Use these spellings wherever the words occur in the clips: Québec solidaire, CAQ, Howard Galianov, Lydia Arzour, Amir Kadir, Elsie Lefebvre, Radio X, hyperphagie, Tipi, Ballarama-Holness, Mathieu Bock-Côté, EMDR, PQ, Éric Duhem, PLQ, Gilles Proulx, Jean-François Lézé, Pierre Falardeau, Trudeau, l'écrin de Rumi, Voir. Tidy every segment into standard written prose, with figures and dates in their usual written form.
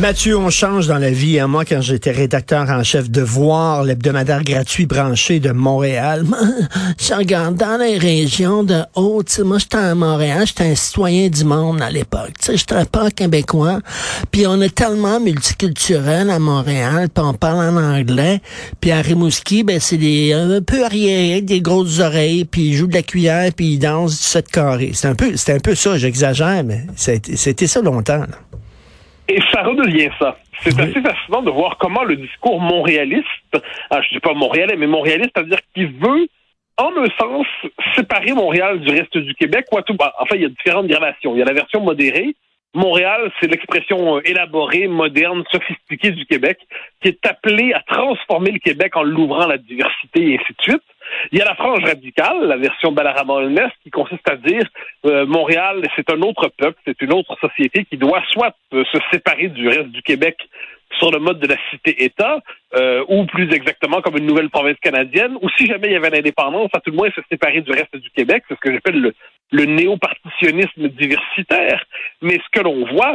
Mathieu, on change dans la vie. Hein? Moi, quand j'étais rédacteur en chef de Voir, l'hebdomadaire gratuit branché de Montréal, je regarde dans les régions de haut. Moi, j'étais à Montréal, j'étais un citoyen du monde à l'époque. J'étais pas québécois. Puis on est tellement multiculturel à Montréal, puis on parle en anglais. Puis à Rimouski, ben c'est des un peu arriérés, avec des grosses oreilles, puis ils jouent de la cuillère, puis ils dansent du 7 carrés. C'est un peu ça, j'exagère, mais c'était ça longtemps, là. Et ça redevient ça. C'est assez fascinant de voir comment le discours montréaliste, je dis pas montréalais, mais montréaliste, c'est-à-dire qu'il veut, en un sens, séparer Montréal du reste du Québec. Enfin, il y a différentes gradations. Il y a la version modérée. Montréal, c'est l'expression élaborée, moderne, sophistiquée du Québec, qui est appelée à transformer le Québec en l'ouvrant à la diversité et ainsi de suite. Il y a la frange radicale, la version Ballarama-Holness, qui consiste à dire Montréal, c'est un autre peuple, c'est une autre société qui doit soit se séparer du reste du Québec sur le mode de la cité-État, ou plus exactement comme une nouvelle province canadienne, ou si jamais il y avait l'indépendance, à tout le moins se séparer du reste du Québec, c'est ce que j'appelle le néo-partitionnisme diversitaire. Mais ce que l'on voit,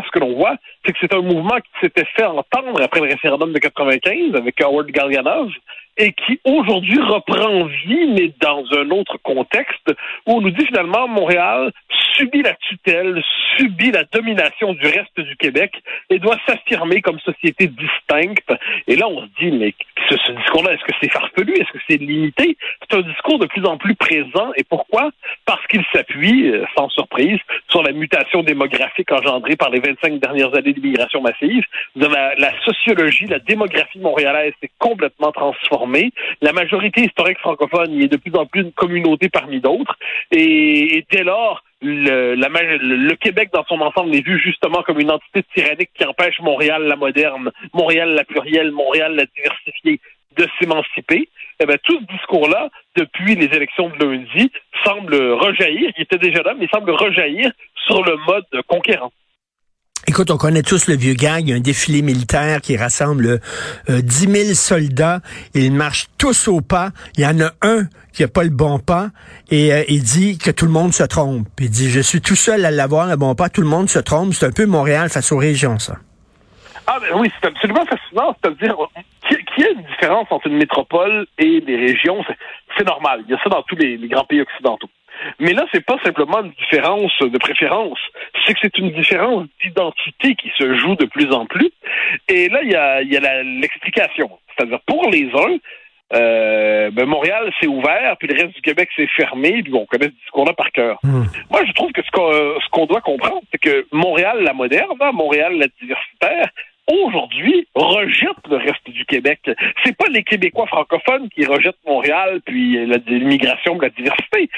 c'est que c'est un mouvement qui s'était fait entendre après le référendum de 95 avec Howard Galianov, et qui aujourd'hui reprend vie, mais dans un autre contexte, où on nous dit finalement Montréal subit la tutelle, subit la domination du reste du Québec et doit s'affirmer comme société distincte. Et là, on se dit, mais ce discours-là, est-ce que c'est farfelu? Est-ce que c'est limité? C'est un discours de plus en plus présent. Et pourquoi? Parce qu'il s'appuie, sans surprise, sur la mutation démographique engendrée par les 25 dernières années d'immigration massive. La sociologie, la démographie montréalaise s'est complètement transformée. La majorité historique francophone y est de plus en plus une communauté parmi d'autres. Et dès lors, le Québec dans son ensemble est vu justement comme une entité tyrannique qui empêche Montréal la moderne, Montréal la plurielle, Montréal la diversifiée de s'émanciper. Eh bien, tout ce discours-là, depuis les élections de lundi, semble rejaillir, il était déjà là, mais il semble rejaillir sur le mode conquérant. Écoute, on connaît tous le vieux gag, il y a un défilé militaire qui rassemble 10 000 soldats, ils marchent tous au pas, il y en a un qui n'a pas le bon pas, et il dit que tout le monde se trompe. Il dit, je suis tout seul à l'avoir, le bon pas, tout le monde se trompe, c'est un peu Montréal face aux régions, ça. Ah ben oui, c'est absolument fascinant, c'est-à-dire qu'il y a une différence entre une métropole et des régions, c'est normal, il y a ça dans tous les grands pays occidentaux. Mais là, c'est pas simplement une différence de préférence, c'est que c'est une différence d'identité qui se joue de plus en plus. Et là, il y a l'explication. C'est-à-dire, pour les uns, Montréal s'est ouvert, puis le reste du Québec s'est fermé, puis on connaît ce discours-là par cœur. Moi, je trouve que ce qu'on doit comprendre, c'est que Montréal, la moderne, Montréal, la diversitaire, aujourd'hui, rejette le reste du Québec. C'est pas les Québécois francophones qui rejettent Montréal, puis l'immigration, la diversité.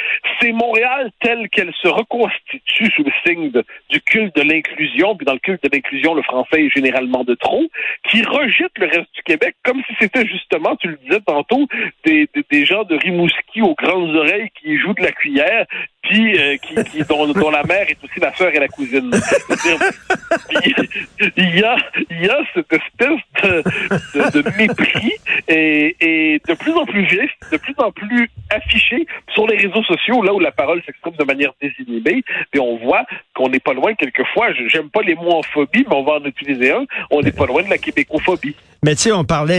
C'est Montréal telle qu'elle se reconstitue sous le signe du culte de l'inclusion, puis dans le culte de l'inclusion, le français est généralement de trop, qui rejette le reste du Québec comme si c'était justement, tu le disais tantôt, des gens de Rimouski aux grandes oreilles qui jouent de la cuillère, puis dont la mère est aussi la sœur et la cousine. Il y a cette espèce de mépris et de plus en plus vif, de plus en plus affiché sur les réseaux sociaux, là où la parole s'exprime de manière désinhibée. Puis on voit qu'on n'est pas loin quelquefois, j'aime pas les mots en phobie, mais on va en utiliser un, on n'est pas loin de la québécophobie. Mais tu sais, on parle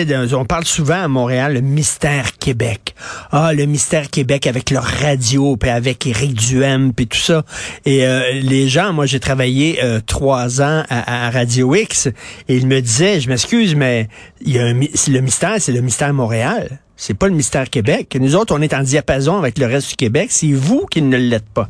souvent à Montréal, le mystère Québec. Ah, le mystère Québec avec leur radio, puis avec Éric Duhem, puis tout ça. Et les gens, moi j'ai travaillé 3 ans à Radio X, et ils me disaient, je m'excuse, mais le mystère, c'est le mystère Montréal. C'est pas le mystère Québec. Nous autres, on est en diapason avec le reste du Québec. C'est vous qui ne l'êtes pas.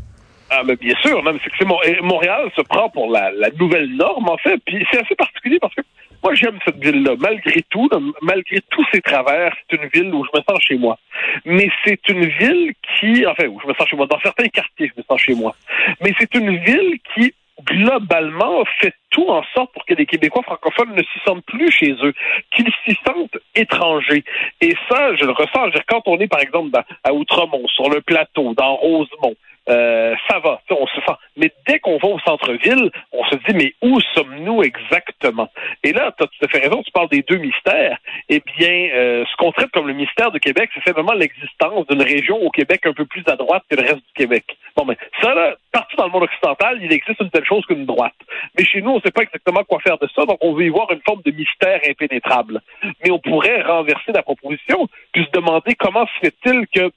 Ah, mais bien sûr, non, mais c'est Montréal se prend pour la nouvelle norme, en fait, puis c'est assez particulier parce que moi, j'aime cette ville-là. Malgré tout, malgré tous ses travers, c'est une ville où je me sens chez moi. Mais c'est une ville qui... Enfin, où je me sens chez moi. Dans certains quartiers, je me sens chez moi. Mais c'est une ville qui, globalement, fait tout en sorte pour que les Québécois francophones ne s'y sentent plus chez eux, qu'ils s'y sentent étrangers. Et ça, je le ressens. Quand on est, par exemple, à Outremont, sur le plateau, dans Rosemont, ça va, on se sent. Mais dès qu'on va au centre-ville, on se dit, mais où sommes-nous exactement? Et là, tu as tout à fait raison, tu parles des deux mystères. Eh bien, ce qu'on traite comme le mystère de Québec, c'est simplement l'existence d'une région au Québec un peu plus à droite que le reste du Québec. Bon, mais ça, là, partout dans le monde occidental, il existe une telle chose qu'une droite. Mais chez nous, on ne sait pas exactement quoi faire de ça, donc on veut y voir une forme de mystère impénétrable. Mais on pourrait renverser la proposition, puis se demander comment se fait-il que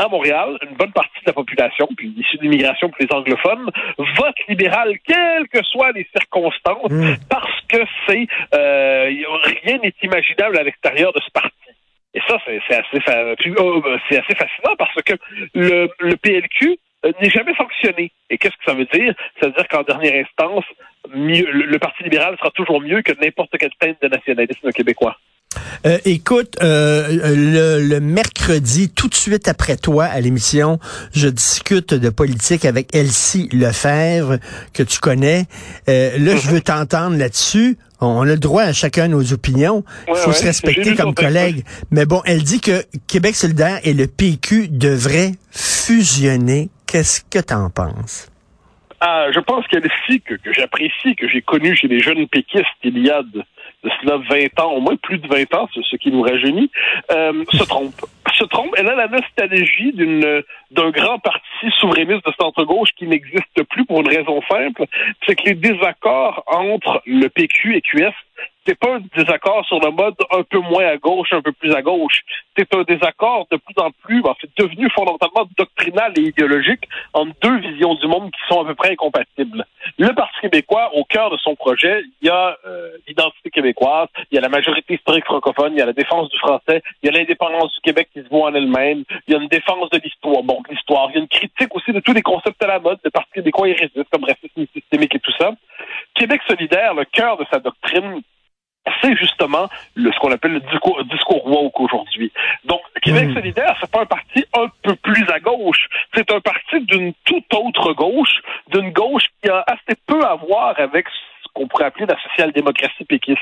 à Montréal, une bonne partie de la population, puis issue de l'immigration pour les anglophones, vote libéral, quelles que soient les circonstances, parce que rien n'est imaginable à l'extérieur de ce parti. Et ça, c'est assez fascinant parce que le PLQ n'est jamais sanctionné. Et qu'est-ce que ça veut dire? Ça veut dire qu'en dernière instance, le Parti libéral sera toujours mieux que n'importe quel teinte de nationalisme québécois. Écoute, le mercredi, tout de suite après toi à l'émission, je discute de politique avec Elsie Lefebvre, que tu connais. Là, je veux t'entendre là-dessus. On a le droit à chacun nos opinions. Il faut se respecter comme collègues. Mais bon, elle dit que Québec solidaire et le PQ devraient fusionner. Qu'est-ce que t'en penses? Ah, je pense qu'Elsie, que j'apprécie, que j'ai connue chez les jeunes péquistes il y a de cela 20 ans, au moins plus de 20 ans, ce qui nous rajeunit, se trompe. Elle a la nostalgie d'un grand parti souverainiste de centre-gauche qui n'existe plus pour une raison simple, c'est que les désaccords entre le PQ et QS, c'est pas un désaccord sur le mode un peu moins à gauche, un peu plus à gauche. C'est un désaccord de plus en plus, c'est devenu fondamentalement doctrinal et idéologique entre deux visions du monde qui sont à peu près incompatibles. Le Parti québécois, au cœur de son projet, il y a l'identité québécoise, il y a la majorité historique francophone, il y a la défense du français, il y a l'indépendance du Québec qui se voit en elle-même, il y a une défense de l'histoire, il y a une critique aussi de tous les concepts à la mode, le Parti québécois y résiste, comme racisme systémique et tout ça. Québec solidaire, le cœur de sa doctrine, c'est justement ce qu'on appelle le discours woke aujourd'hui. Donc, Québec solidaire, c'est pas un parti un peu plus à gauche. C'est un parti d'une toute autre gauche, d'une gauche qui a assez peu à voir avec ce qu'on pourrait appeler la social-démocratie péquiste.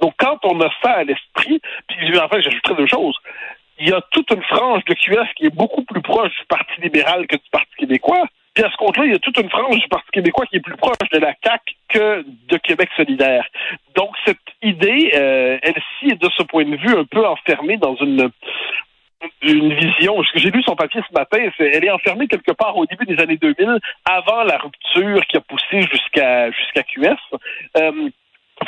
Donc, quand on a ça à l'esprit, puis en fait, j'ajouterais deux choses. Il y a toute une frange de QS qui est beaucoup plus proche du Parti libéral que du Parti québécois. Puis à ce compte-là, il y a toute une frange du Parti québécois qui est plus proche de la CAQ que de Québec solidaire. Donc cette idée, elle-ci est de ce point de vue un peu enfermée dans une vision. J'ai lu son papier ce matin, elle est enfermée quelque part au début des années 2000, avant la rupture qui a poussé jusqu'à QS.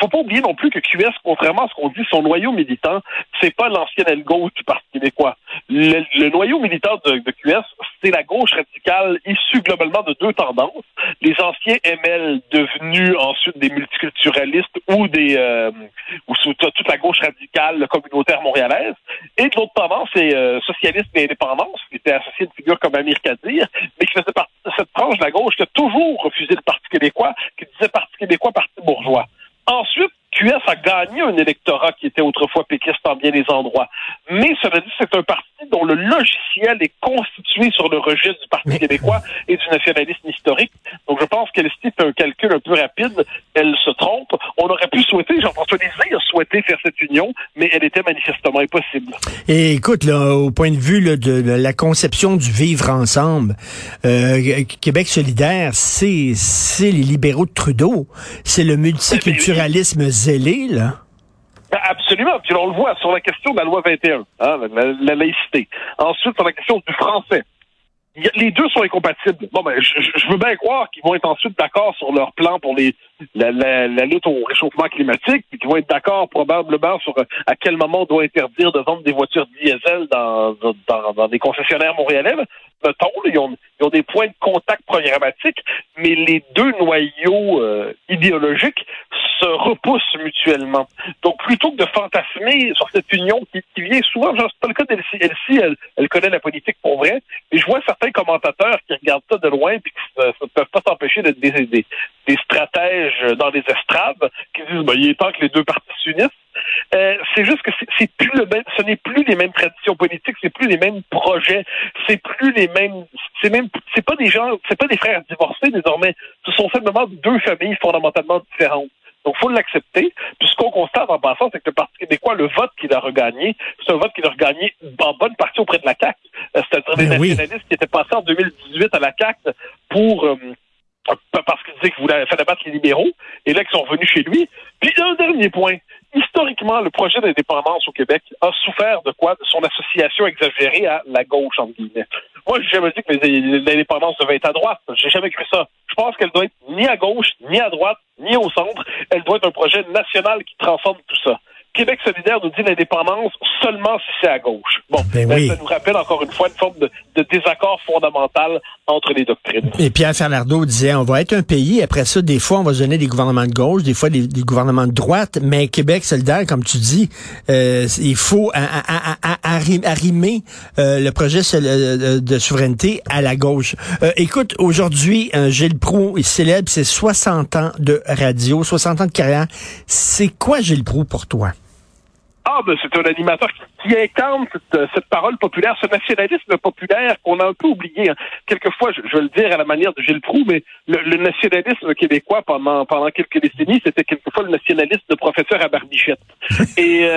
Faut pas oublier non plus que QS, contrairement à ce qu'on dit, son noyau militant, c'est pas l'ancienne aile gauche du Parti québécois. Le noyau militant de QS, c'est la gauche radicale issue globalement de deux tendances. Les anciens ML devenus ensuite des multiculturalistes ou toute la gauche radicale communautaire montréalaise. Et de l'autre tendance, c'est socialisme et indépendance, qui était associé à une figure comme Amir Kadir, mais qui faisait partie de cette tranche de la gauche qui a toujours refusé le Parti québécois, qui disait Parti québécois, Parti bourgeois. Ensuite, QS a gagné un électorat qui était autrefois péquiste en bien des endroits. Mais cela dit, c'est un parti dont le logiciel est constitué sur le registre du Parti québécois et du nationalisme historique. Donc je pense qu'elle fait un calcul un peu rapide. Elle se trompe. On aurait pu souhaiter, Jean-François Lézé a souhaité faire cette union, mais elle était manifestement impossible. Et écoute, là, au point de vue là, de la conception du vivre ensemble, Québec solidaire, c'est les libéraux de Trudeau. C'est le multiculturalisme zélé, là. Absolument. Puis on le voit sur la question de la loi 21, hein, la laïcité. Ensuite, sur la question du français. Les deux sont incompatibles. Bon, je veux bien croire qu'ils vont être ensuite d'accord sur leur plan pour la lutte au réchauffement climatique, puis qu'ils vont être d'accord probablement sur à quel moment on doit interdire de vendre des voitures diesel dans des concessionnaires montréalais. mettons, là, ils ont des points de contact programmatiques, mais les deux noyaux idéologiques se repoussent mutuellement. Donc, plutôt que de fantasmer sur cette union qui vient souvent, genre, c'est pas le cas d'Elsie, elle connaît la politique pour vrai, mais je vois certains commentateurs qui regardent ça de loin et qui ne peuvent pas s'empêcher d'être des stratèges dans les estrades qui disent « il est temps que les deux partis s'unissent ». C'est juste que c'est plus le même, ce n'est plus les mêmes traditions politiques, c'est plus les mêmes projets, c'est plus les mêmes, c'est pas des gens, c'est pas des frères divorcés désormais, ce sont simplement deux familles fondamentalement différentes. Donc, faut l'accepter. Puis, ce qu'on constate en passant, c'est que le Parti québécois, le vote qu'il a regagné, c'est un vote qu'il a regagné en bonne partie auprès de la CAQ. C'est-à-dire des nationalistes qui étaient passés en 2018 à la CAQ pour, parce qu'il disait qu'il voulait faire abattre les libéraux, et là, qui sont revenus chez lui. Puis, un dernier point. Historiquement, le projet d'indépendance au Québec a souffert de quoi? De son association exagérée à la gauche, entre guillemets. Moi, j'ai jamais dit que l'indépendance devait être à droite. J'ai jamais cru ça. Je pense qu'elle doit être ni à gauche, ni à droite, ni au centre. Elle doit être un projet national qui transforme tout ça. Québec solidaire nous dit l'indépendance seulement si c'est à gauche. Bon, ça nous rappelle encore une fois une forme de désaccord fondamental entre les doctrines. Et Pierre Falardeau disait, on va être un pays, après ça, des fois, on va se donner des gouvernements de gauche, des fois des gouvernements de droite, mais Québec solidaire, comme tu dis, il faut arrimer le projet de souveraineté à la gauche. Écoute, aujourd'hui, Gilles Proulx, il célèbre ses 60 ans de radio, 60 ans de carrière. C'est quoi Gilles Proulx pour toi? Ah, ben, c'est un animateur qui incarne cette parole populaire, ce nationalisme populaire qu'on a un peu oublié. Hein. Quelquefois, je vais le dire à la manière de Gilles Proulx, mais le nationalisme québécois pendant quelques décennies, c'était quelquefois le nationalisme de professeur à barbichette. Et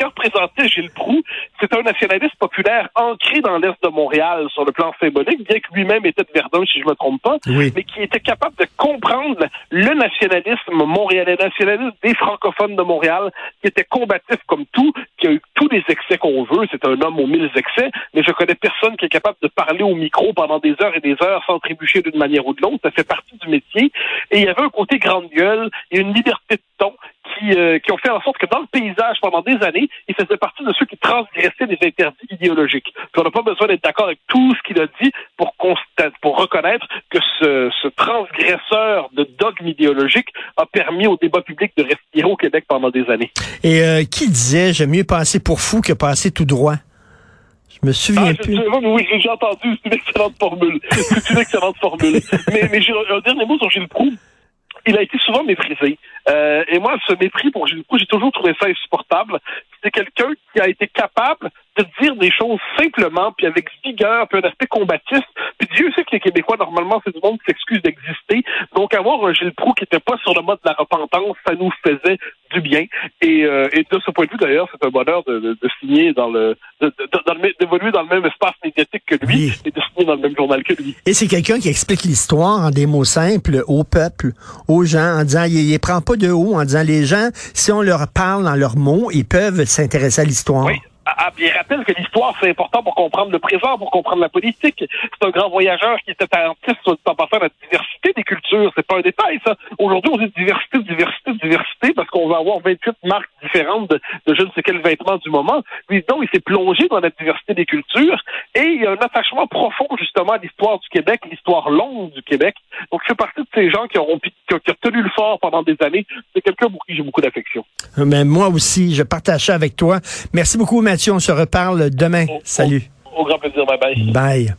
quand représentait Gilles Proulx, c'était un nationaliste populaire ancré dans l'Est de Montréal sur le plan symbolique, bien que lui-même était de Verdun, si je me trompe pas, mais qui était capable de comprendre le nationalisme montréalais, le nationalisme des francophones de Montréal, qui était combatif comme tout, qui a eu tous les excès qu'on veut, c'est un homme aux 1000 excès, mais je connais personne qui est capable de parler au micro pendant des heures et des heures sans trébucher d'une manière ou de l'autre, ça fait partie du métier, et il y avait un côté grande gueule et une liberté de ton qui ont fait en sorte que dans le paysage, pendant des années, il faisait partie de ceux qui transgressaient des interdits idéologiques. Puis on n'a pas besoin d'être d'accord avec tout ce qu'il a dit pour reconnaître que ce transgresseur de dogme idéologique a permis au débat public de respirer au Québec pendant des années. Et qui disait « j'aime mieux passer pour fou que passer tout droit ». Je me souviens plus. Oui, j'ai entendu, c'est une excellente formule. C'est une excellente formule. Mais j'ai un dernier mot sur Gilles Proulx. Il a été souvent méprisé. Et moi, ce mépris pour Gilles Proulx, j'ai toujours trouvé ça insupportable. C'est quelqu'un qui a été capable de dire des choses simplement, puis avec vigueur, puis un aspect combatif. Puis Dieu sait que les Québécois, normalement, c'est du monde qui s'excuse d'exister. Donc, avoir un Gilles Proulx qui n'était pas sur le mode de la repentance, ça nous faisait du bien. Et de ce point de vue, d'ailleurs, c'est un bonheur de signer d'évoluer dans le même espace médiatique que lui et de signer dans le même journal que lui. Et c'est quelqu'un qui explique l'histoire en des mots simples au peuple, aux gens, en disant, il ne prend pas de haut, en disant, les gens, si on leur parle dans leurs mots, ils peuvent s'intéresser à l'histoire. Oui. Ah, puis il rappelle que l'histoire, c'est important pour comprendre le présent, pour comprendre la politique. C'est un grand voyageur qui était attentif sur le temps passant à la diversité des cultures. C'est pas un détail, ça. Aujourd'hui, on dit diversité, parce qu'on va avoir 28 marques différentes de je ne sais quel vêtement du moment. Lui, donc, il s'est plongé dans la diversité des cultures et il y a un attachement profond, justement, à l'histoire du Québec, l'histoire longue du Québec. Donc, je fais partie de ces gens qui ont tenu le fort pendant des années. C'est quelqu'un pour qui j'ai beaucoup d'affection. Mais moi aussi, je partage ça avec toi. Merci beaucoup, Mathieu. On se reparle demain. Salut. Au grand plaisir. Bye bye. Bye.